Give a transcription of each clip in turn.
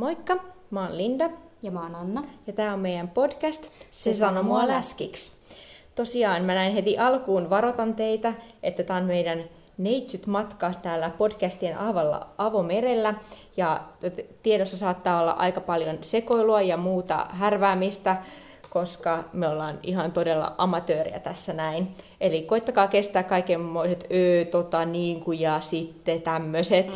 Moikka, mä oon Linda. Ja mä oon Anna. Ja tää on meidän podcast Se sano mua läskiksi. Tosiaan mä näin heti alkuun varoitan teitä, että tää on meidän neitsytmatka täällä podcastien avomerellä. Ja tiedossa saattaa olla aika paljon sekoilua ja muuta härväämistä, koska me ollaan ihan todella amatööriä tässä näin. Eli koittakaa kestää kaikenmoiset ja sitten tämmöiset,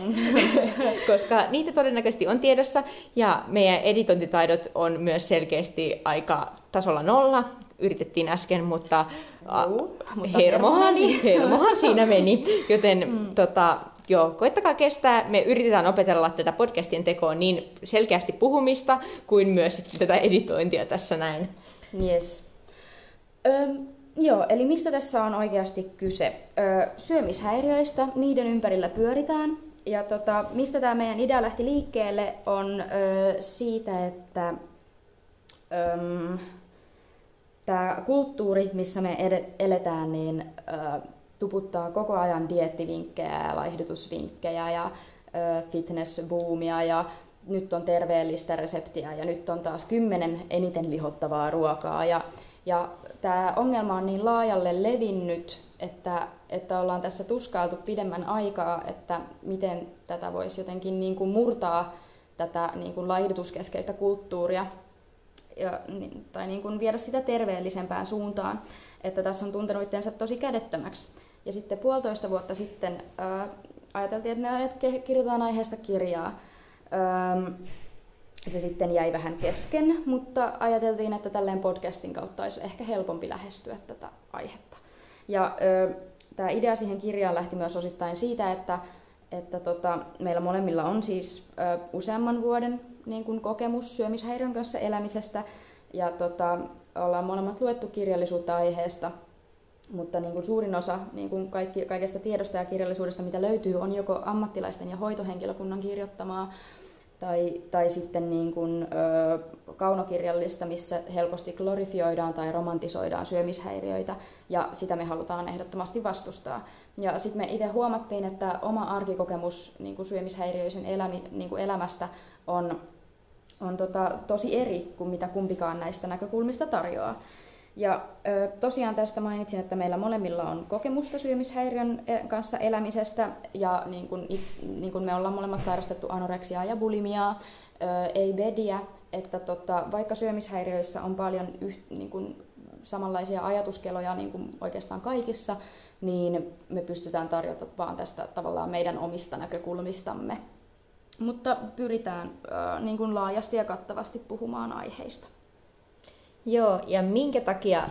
koska niitä todennäköisesti on tiedossa. Ja meidän editointitaidot on myös selkeästi aika tasolla 0. Yritettiin äsken, mutta hermohan siinä meni. Joten koittakaa kestää. Me yritetään opetella tätä podcastin tekoa niin selkeästi puhumista kuin myös tätä editointia tässä näin. Yes. Eli mistä tässä on oikeasti kyse? Syömishäiriöistä, niiden ympärillä pyöritään. Ja mistä tämä meidän idea lähti liikkeelle on siitä, että tämä kulttuuri, missä me eletään, niin tuputtaa koko ajan dieettivinkkejä ja laihdutusvinkkejä ja fitnessboomia ja nyt on terveellistä reseptiä ja nyt on taas 10 eniten lihottavaa ruokaa. Ja tämä ongelma on niin laajalle levinnyt, että ollaan tässä tuskailtu pidemmän aikaa, että miten tätä voisi jotenkin niin kuin murtaa tätä niin kuin laihdutuskeskeistä kulttuuria. Tai niin kuin viedä sitä terveellisempään suuntaan, että tässä on tuntenut itseänsä tosi kädettömäksi. Ja sitten 1,5 vuotta sitten ajateltiin, että kirjoitetaan aiheesta kirjaa. Se sitten jäi vähän kesken, mutta ajateltiin, että tälleen podcastin kautta olisi ehkä helpompi lähestyä tätä aihetta. Ja tämä idea siihen kirjaan lähti myös osittain siitä, että meillä molemmilla on siis useamman vuoden niin kuin kokemus syömishäiriön kanssa elämisestä ja ollaan molemmat luettu kirjallisuutta aiheesta, mutta niin kuin suurin osa niin kuin kaikesta tiedosta ja kirjallisuudesta, mitä löytyy, on joko ammattilaisten ja hoitohenkilökunnan kirjoittamaa tai sitten niin kuin, kaunokirjallista, missä helposti glorifioidaan tai romantisoidaan syömishäiriöitä, ja sitä me halutaan ehdottomasti vastustaa. Ja sitten me itse huomattiin, että oma arkikokemus niin kuin syömishäiriöisen elämästä on tosi eri kuin mitä kumpikaan näistä näkökulmista tarjoaa. Ja tosiaan tästä mainitsin, että meillä molemmilla on kokemusta syömishäiriön kanssa elämisestä ja niin kuin me ollaan molemmat sairastettu anoreksiaa ja bulimiaa, ei BEDiä, että vaikka syömishäiriöissä on paljon niin kuin samanlaisia ajatuskeloja niin kuin oikeastaan kaikissa, niin me pystytään tarjota vaan tästä tavallaan meidän omista näkökulmistamme. Mutta pyritään niin kuin laajasti ja kattavasti puhumaan aiheista. Joo, ja minkä takia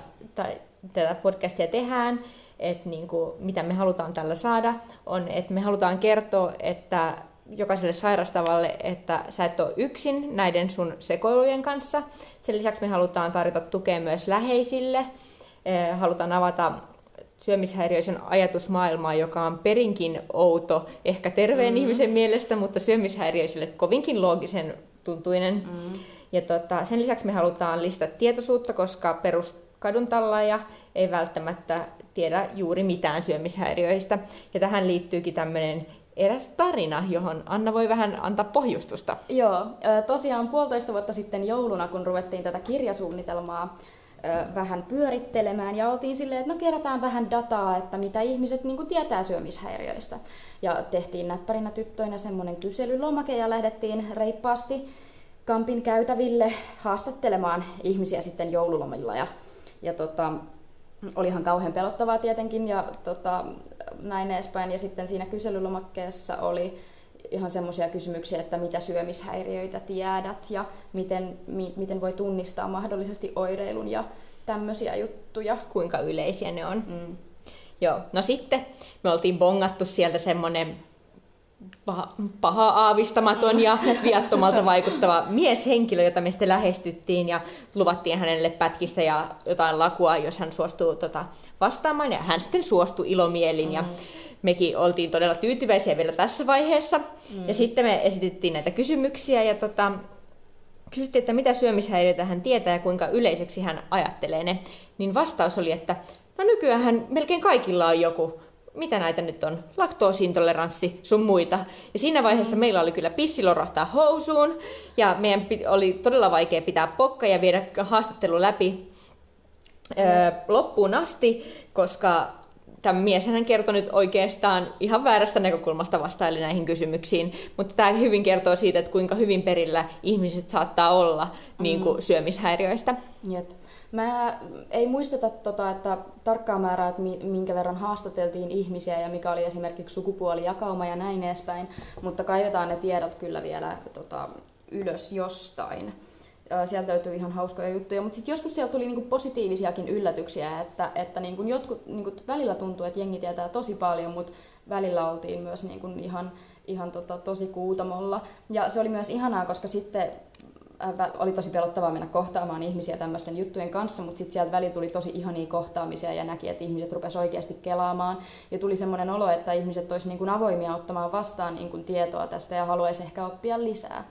tätä podcastia tehdään, että niinku, mitä me halutaan tällä saada, on, että me halutaan kertoa, että jokaiselle sairastavalle, että sä et ole yksin näiden sun sekoilujen kanssa. Sen lisäksi me halutaan tarjota tukea myös läheisille, halutaan avata syömishäiriöisen ajatusmaailmaa, joka on perinkin outo, ehkä terveen ihmisen mielestä, mutta syömishäiriöisille kovinkin loogisen tuntuinen. Ja sen lisäksi me halutaan lisätä tietoisuutta, koska peruskaduntallaaja ei välttämättä tiedä juuri mitään syömishäiriöistä. Ja tähän liittyykin tämmöinen eräs tarina, johon Anna voi vähän antaa pohjustusta. Joo, tosiaan 1,5 vuotta sitten jouluna, kun ruvettiin tätä kirjasuunnitelmaa vähän pyörittelemään ja oltiin silleen, että no kerätään vähän dataa, että mitä ihmiset niin kuin tietää syömishäiriöistä. Ja tehtiin näppärinä tyttöinä semmoinen kyselylomake ja lähdettiin reippaasti kampin käytäville haastattelemaan ihmisiä sitten joululomilla. Ja olihan kauhean pelottavaa tietenkin ja näin edespäin. Ja sitten siinä kyselylomakkeessa oli ihan semmoisia kysymyksiä, että mitä syömishäiriöitä tiedät ja miten voi tunnistaa mahdollisesti oireilun ja tämmöisiä juttuja. Kuinka yleisiä ne on. Joo. No sitten me oltiin bongattu sieltä semmoinen paha aavistamaton ja viattomalta vaikuttava mieshenkilö, jota me sitten lähestyttiin ja luvattiin hänelle pätkistä ja jotain lakua, jos hän suostuu vastaamaan, ja hän sitten suostui ilomielin ja mekin oltiin todella tyytyväisiä vielä tässä vaiheessa ja sitten me esitettiin näitä kysymyksiä ja kysyttiin, että mitä syömishäiriöitä hän tietää ja kuinka yleiseksi hän ajattelee ne, niin vastaus oli, että no nykyäänhän melkein kaikilla on joku. mitä näitä nyt on, laktoosintoleranssi sun muita. Ja siinä vaiheessa meillä oli kyllä pissi lorahtaa housuun ja meidän oli todella vaikea pitää pokka ja viedä haastattelu läpi loppuun asti, koska tämä mies hän kertoi nyt oikeastaan ihan väärästä näkökulmasta vastaili näihin kysymyksiin, mutta tämä hyvin kertoo siitä, että kuinka hyvin perillä ihmiset saattaa olla niin kuin syömishäiriöistä. Jep. Mä ei muisteta, että tarkkaa määrää, että minkä verran haastateltiin ihmisiä ja mikä oli esimerkiksi sukupuolijakauma ja näin edespäin, mutta kaivetaan ne tiedot kyllä vielä ylös jostain. Sieltä löytyy ihan hauskoja juttuja, mutta sitten joskus siellä tuli niinku positiivisiakin yllätyksiä, että niinku jotkut, niinku välillä tuntuu, että jengi tietää tosi paljon, mutta välillä oltiin myös niinku ihan tosi kuutamolla. Ja se oli myös ihanaa, koska sitten oli tosi pelottavaa mennä kohtaamaan ihmisiä tämmöisten juttujen kanssa, mutta sitten sieltä välillä tuli tosi ihania kohtaamisia ja näki, että ihmiset rupesi oikeasti kelaamaan. Ja tuli semmoinen olo, että ihmiset olisi niinku avoimia ottamaan vastaan niinku tietoa tästä ja haluaisi ehkä oppia lisää.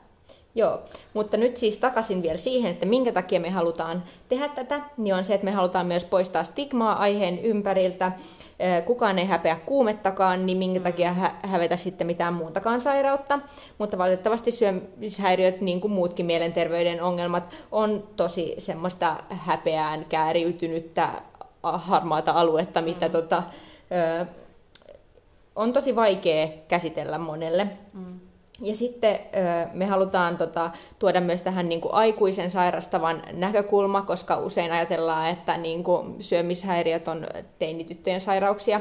Joo, mutta nyt siis takaisin vielä siihen, että minkä takia me halutaan tehdä tätä, niin on se, että me halutaan myös poistaa stigmaa aiheen ympäriltä. Kukaan ei häpeä kuumettakaan, niin minkä takia hävetä sitten mitään muutakaan sairautta. Mutta valitettavasti syömishäiriöt, niin kuin muutkin mielenterveyden ongelmat, on tosi semmoista häpeään kääriytynyttä harmaata aluetta, mitä on tosi vaikea käsitellä monelle. Ja sitten me halutaan tuoda myös tähän niin kuin aikuisen sairastavan näkökulma, koska usein ajatellaan, että niin kuin syömishäiriöt on teinityttöjen sairauksia,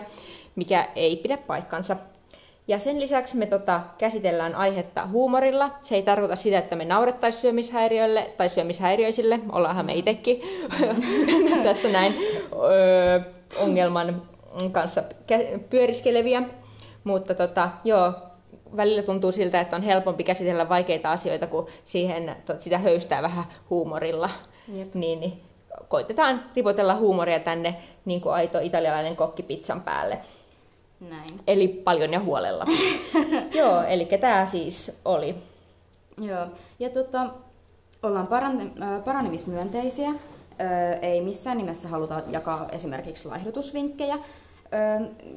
mikä ei pidä paikkansa. Ja sen lisäksi me käsitellään aihetta huumorilla. Se ei tarkoita sitä, että me naurettaisiin syömishäiriöille tai syömishäiriöisille. Ollaanhan me itsekin tässä näin ongelman kanssa pyöriskeleviä. Mutta joo. Välillä tuntuu siltä, että on helpompi käsitellä vaikeita asioita, kun sitä höystää vähän huumorilla. Niin koitetaan ripotella huumoria tänne niin kuin aito italialainen kokki pizzan päälle. Näin. Eli paljon ja huolella. Joo, eli tämä siis oli. Joo, ja ollaan paranemismyönteisiä. Ei missään nimessä haluta jakaa esimerkiksi laihdutusvinkkejä.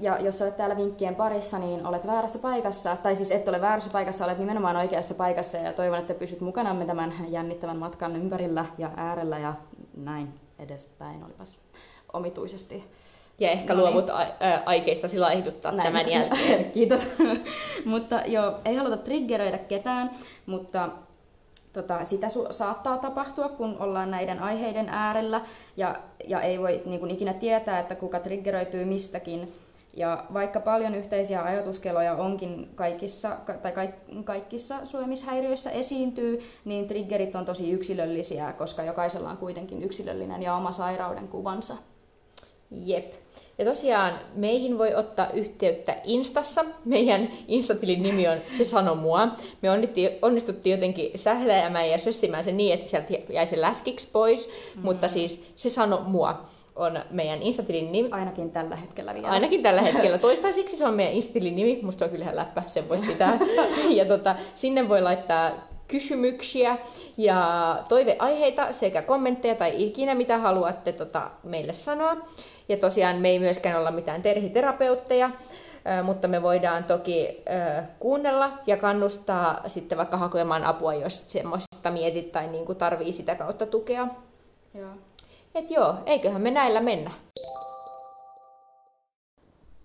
Ja jos olet täällä vinkkien parissa, niin olet väärässä paikassa, tai siis et ole väärässä paikassa, olet nimenomaan oikeassa paikassa ja toivon, että pysyt mukanamme tämän jännittävän matkan ympärillä ja äärellä ja näin edespäin, olipas omituisesti. Ja ehkä luovut aikeistasi laihduttaa tämän jälkeen. Kiitos. Mutta joo, ei haluta triggeröidä ketään, mutta sitä saattaa tapahtua, kun ollaan näiden aiheiden äärellä ja ei voi niin kuin ikinä tietää, että kuka triggeröityy mistäkin. Ja vaikka paljon yhteisiä ajatuskeloja onkin kaikissa syömishäiriöissä esiintyy, niin triggerit on tosi yksilöllisiä, koska jokaisella on kuitenkin yksilöllinen ja oma sairauden kuvansa. Jep. Ja tosiaan meihin voi ottaa yhteyttä Instassa. Meidän Insta-tilin nimi on Se sano mua. Me onnistuttiin jotenkin sähläjämään ja sössimään se niin, että sieltä jäi se läskiksi pois. Mutta siis Se sano mua on meidän Insta-tilin nimi. Ainakin tällä hetkellä vielä. Ainakin tällä hetkellä. Toistaiseksi se on meidän Insta-tilin nimi. Musta se on kyllähän läppä, sen voisi pitää. Ja sinne voi laittaa kysymyksiä ja toiveaiheita sekä kommentteja tai ikinä mitä haluatte meille sanoa. Ja tosiaan me ei myöskään olla mitään terhiterapeutteja, mutta me voidaan toki kuunnella ja kannustaa sitten vaikka hakemaan apua, jos semmoista mietit tai niinku tarvii sitä kautta tukea. Joo. Et joo, eiköhän me näillä mennä.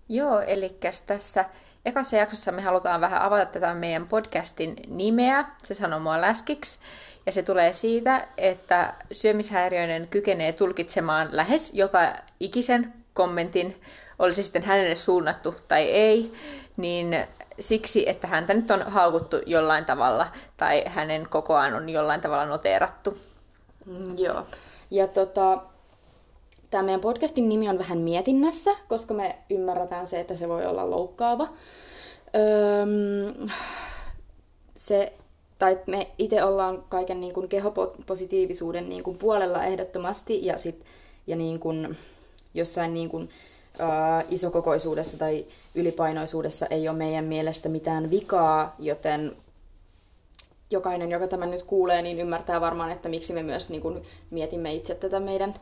Joo, elikkäs tässä ekassa jaksossa me halutaan vähän avata tätä meidän podcastin nimeä, Se sanoo mua läskiksi. Ja se tulee siitä, että syömishäiriöinen kykenee tulkitsemaan lähes joka ikisen kommentin, oli se sitten hänelle suunnattu tai ei, niin siksi, että häntä nyt on haukuttu jollain tavalla tai hänen kokoaan on jollain tavalla noteerattu. Joo. Ja tämä meidän podcastin nimi on vähän mietinnässä, koska me ymmärretään se, että se voi olla loukkaava. Tai me itse ollaan kaiken niin kuin kehopositiivisuuden niin kuin puolella ehdottomasti ja, niin kuin jossain niin kuin, isokokoisuudessa tai ylipainoisuudessa ei ole meidän mielestä mitään vikaa, joten jokainen, joka tämän nyt kuulee, niin ymmärtää varmaan, että miksi me myös niin kuin mietimme itse tätä meidän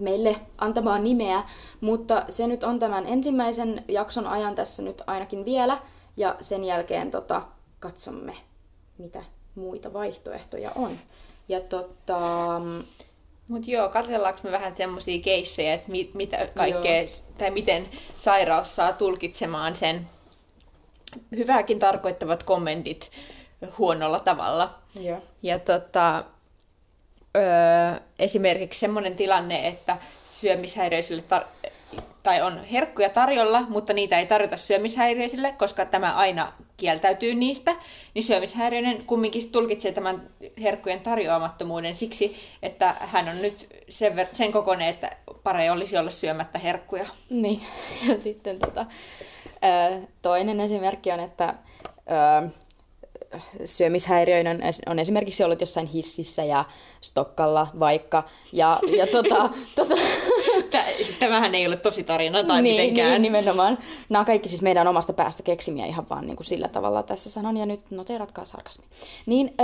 meille antamaan nimeä, mutta se nyt on tämän ensimmäisen jakson ajan tässä nyt ainakin vielä, ja sen jälkeen katsomme, mitä muita vaihtoehtoja on. Ja Mut joo, katsellaanko me vähän semmosia keissejä, että mitä kaikkea, tai miten sairaus saa tulkitsemaan sen hyvääkin tarkoittavat kommentit huonolla tavalla. Joo. Ja esimerkiksi semmoinen tilanne, että syömishäiriöisille tai on herkkuja tarjolla, mutta niitä ei tarjota syömishäiriöisille, koska tämä aina kieltäytyy niistä, niin syömishäiriöinen kumminkin tulkitsee tämän herkkujen tarjoamattomuuden siksi, että hän on nyt sen kokoinen, että parempi olisi olla syömättä herkkuja. Niin, ja sitten toinen esimerkki on, että syömishäiriöinen on esimerkiksi ollut jossain hississä ja Stokkalla vaikka. Ja Tämähän ei ole tosi tarina tai niin, mitenkään. Niin, nimenomaan. Nämä on kaikki siis meidän omasta päästä keksimiä ihan vaan niin kuin sillä tavalla tässä sanon. Ja nyt noteeratkaa sarkasmi. Niin,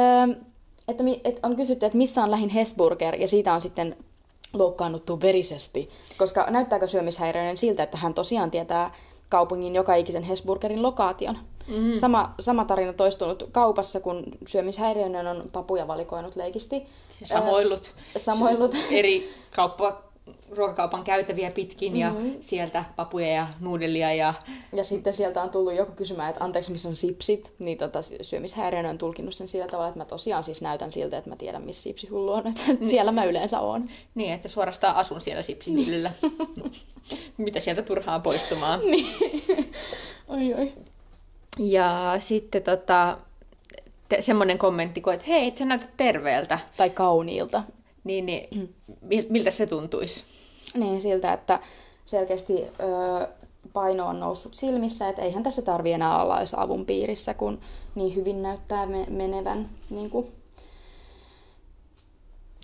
että on kysytty, että missä on lähin Hesburger ja siitä on sitten loukkaannuttu verisesti. Koska näyttääkö syömishäiriöinen siltä, että hän tosiaan tietää kaupungin joka ikisen Hesburgerin lokaation. Mm-hmm. Sama tarina toistunut kaupassa, kun syömishäiriöinen on papuja valikoinut leikisti. Samoillut. Eri ruokakaupan käytäviä pitkin ja sieltä papuja ja nuudelia. Ja sitten sieltä on tullut joku kysymään, että anteeksi, missä on sipsit. Niin syömishäiriöinen on tulkinnut sen sillä tavalla, että mä tosiaan siis näytän siltä, että mä tiedän, missä sipsihullu on. Että siellä mä yleensä oon. Niin, että suorastaan asun siellä sipsihyllyllä. Mitä sieltä turhaan poistumaan. Oi. Ja sitten semmoinen kommentti kuin, että hei, et sä näytä terveeltä. Tai kauniilta. Niin miltä se tuntuisi? Niin, siltä, että selkeästi paino on noussut silmissä, että eihän tässä tarvitse enää olla jos avun piirissä, kun niin hyvin näyttää menevän. Niin kuin.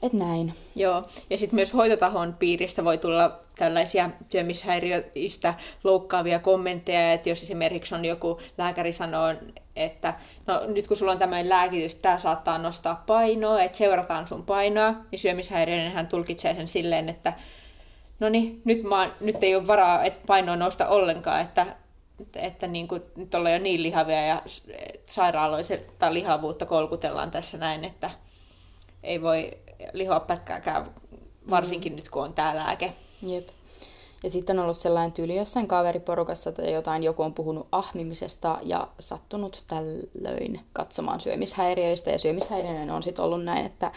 Et näin. Joo, ja sitten myös hoitotahon piiristä voi tulla tällaisia syömishäiriöistä loukkaavia kommentteja, että jos esimerkiksi on joku lääkäri sanoo, että no nyt kun sulla on tämmöinen lääkitys, tämä saattaa nostaa painoa, että seurataan sun painoa, niin syömishäiriöinen hän tulkitsee sen silleen, että no niin, nyt ei ole varaa, että painoa nousta ollenkaan, että niin kuin, nyt ollaan jo niin lihavia ja sairaaloiselta lihavuutta kolkutellaan tässä näin, että ei voi lihoa pätkääkään, varsinkin nyt kun on tää lääke. Jep. Ja sitten on ollut sellainen tyyli jossain kaveriporukassa tai jotain, joku on puhunut ahmimisesta ja sattunut tällöin katsomaan syömishäiriöistä. Ja syömishäiriöinen on sitten ollut näin, että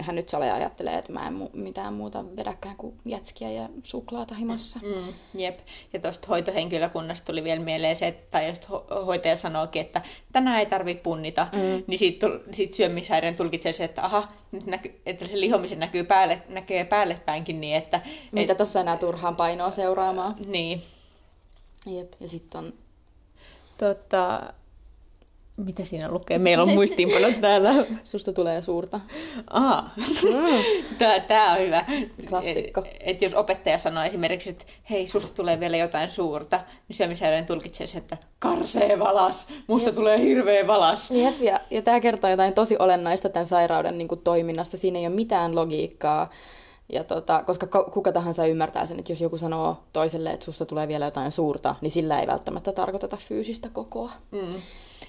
hän nyt salaa ajattelee, että mä en mitään muuta vedäkään kuin jätskiä ja suklaata himassa. Jep. Ja tuosta hoitohenkilökunnasta tuli vielä mieleen se, että jos hoitaja sanookin, että tänään ei tarvitse punnita, niin siitä syömishäiriön tulkitsee se, että aha, nyt että se lihomisen näkee päälle päinkin niin, että... Mitä tässä enää turhaan painoa seuraamaan. Niin. Jep. Ja sitten on... Mitä siinä lukee? Meillä on muistiinpanot täällä. Susta tulee suurta. Tää on hyvä. Klassikko. Et jos opettaja sanoo esimerkiksi, että hei, susta tulee vielä jotain suurta, niin syömishäiriöinen tulkitsee sen, että karsee valas, musta tulee hirveä valas. Jep, ja tämä kertoo jotain tosi olennaista tämän sairauden niin kuin toiminnasta. Siinä ei ole mitään logiikkaa. Ja koska kuka tahansa ymmärtää sen, että jos joku sanoo toiselle, että susta tulee vielä jotain suurta, niin sillä ei välttämättä tarkoiteta fyysistä kokoa.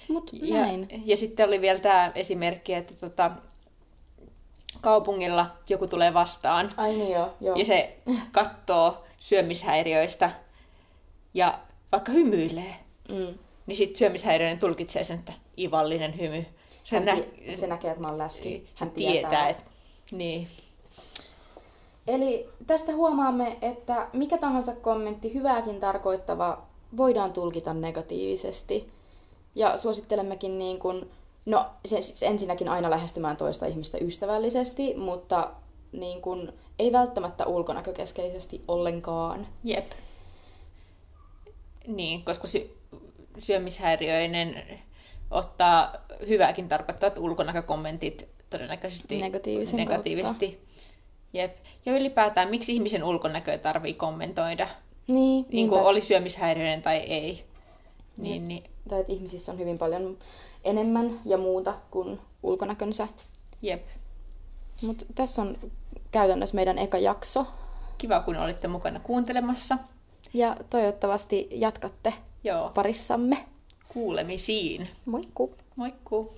Mut näin. Ja sitten oli vielä tämä esimerkki, että kaupungilla joku tulee vastaan. Ai niin joo. Ja se katsoo syömishäiriöistä ja vaikka hymyilee, niin sitten syömishäiriöinen tulkitsee sen, että ivallinen hymy. Se näkee, että mä oon läski. Hän tietää. Että... Niin. Eli tästä huomaamme, että mikä tahansa kommentti, hyvääkin tarkoittava, voidaan tulkita negatiivisesti. Ja suosittelemmekin niin kuin, ensinnäkin aina lähestymään toista ihmistä ystävällisesti, mutta niin kuin, ei välttämättä ulkonäkökeskeisesti ollenkaan. Jep. Niin, koska syömishäiriöinen ottaa hyvääkin tarkoittavat ulkonäkökommentit todennäköisesti negatiivisesti. Jep. Ja ylipäätään, miksi ihmisen ulkonäköä tarvii kommentoida? Niin kuin oli syömishäiriöinen tai ei. Niin. Tai että ihmisissä on hyvin paljon enemmän ja muuta kuin ulkonäkönsä. Jep. Mut tässä on käytännössä meidän eka jakso. Kiva, kun olitte mukana kuuntelemassa. Ja toivottavasti jatkatte parissamme. Kuulemisiin. Moikkuu. Moikkuu.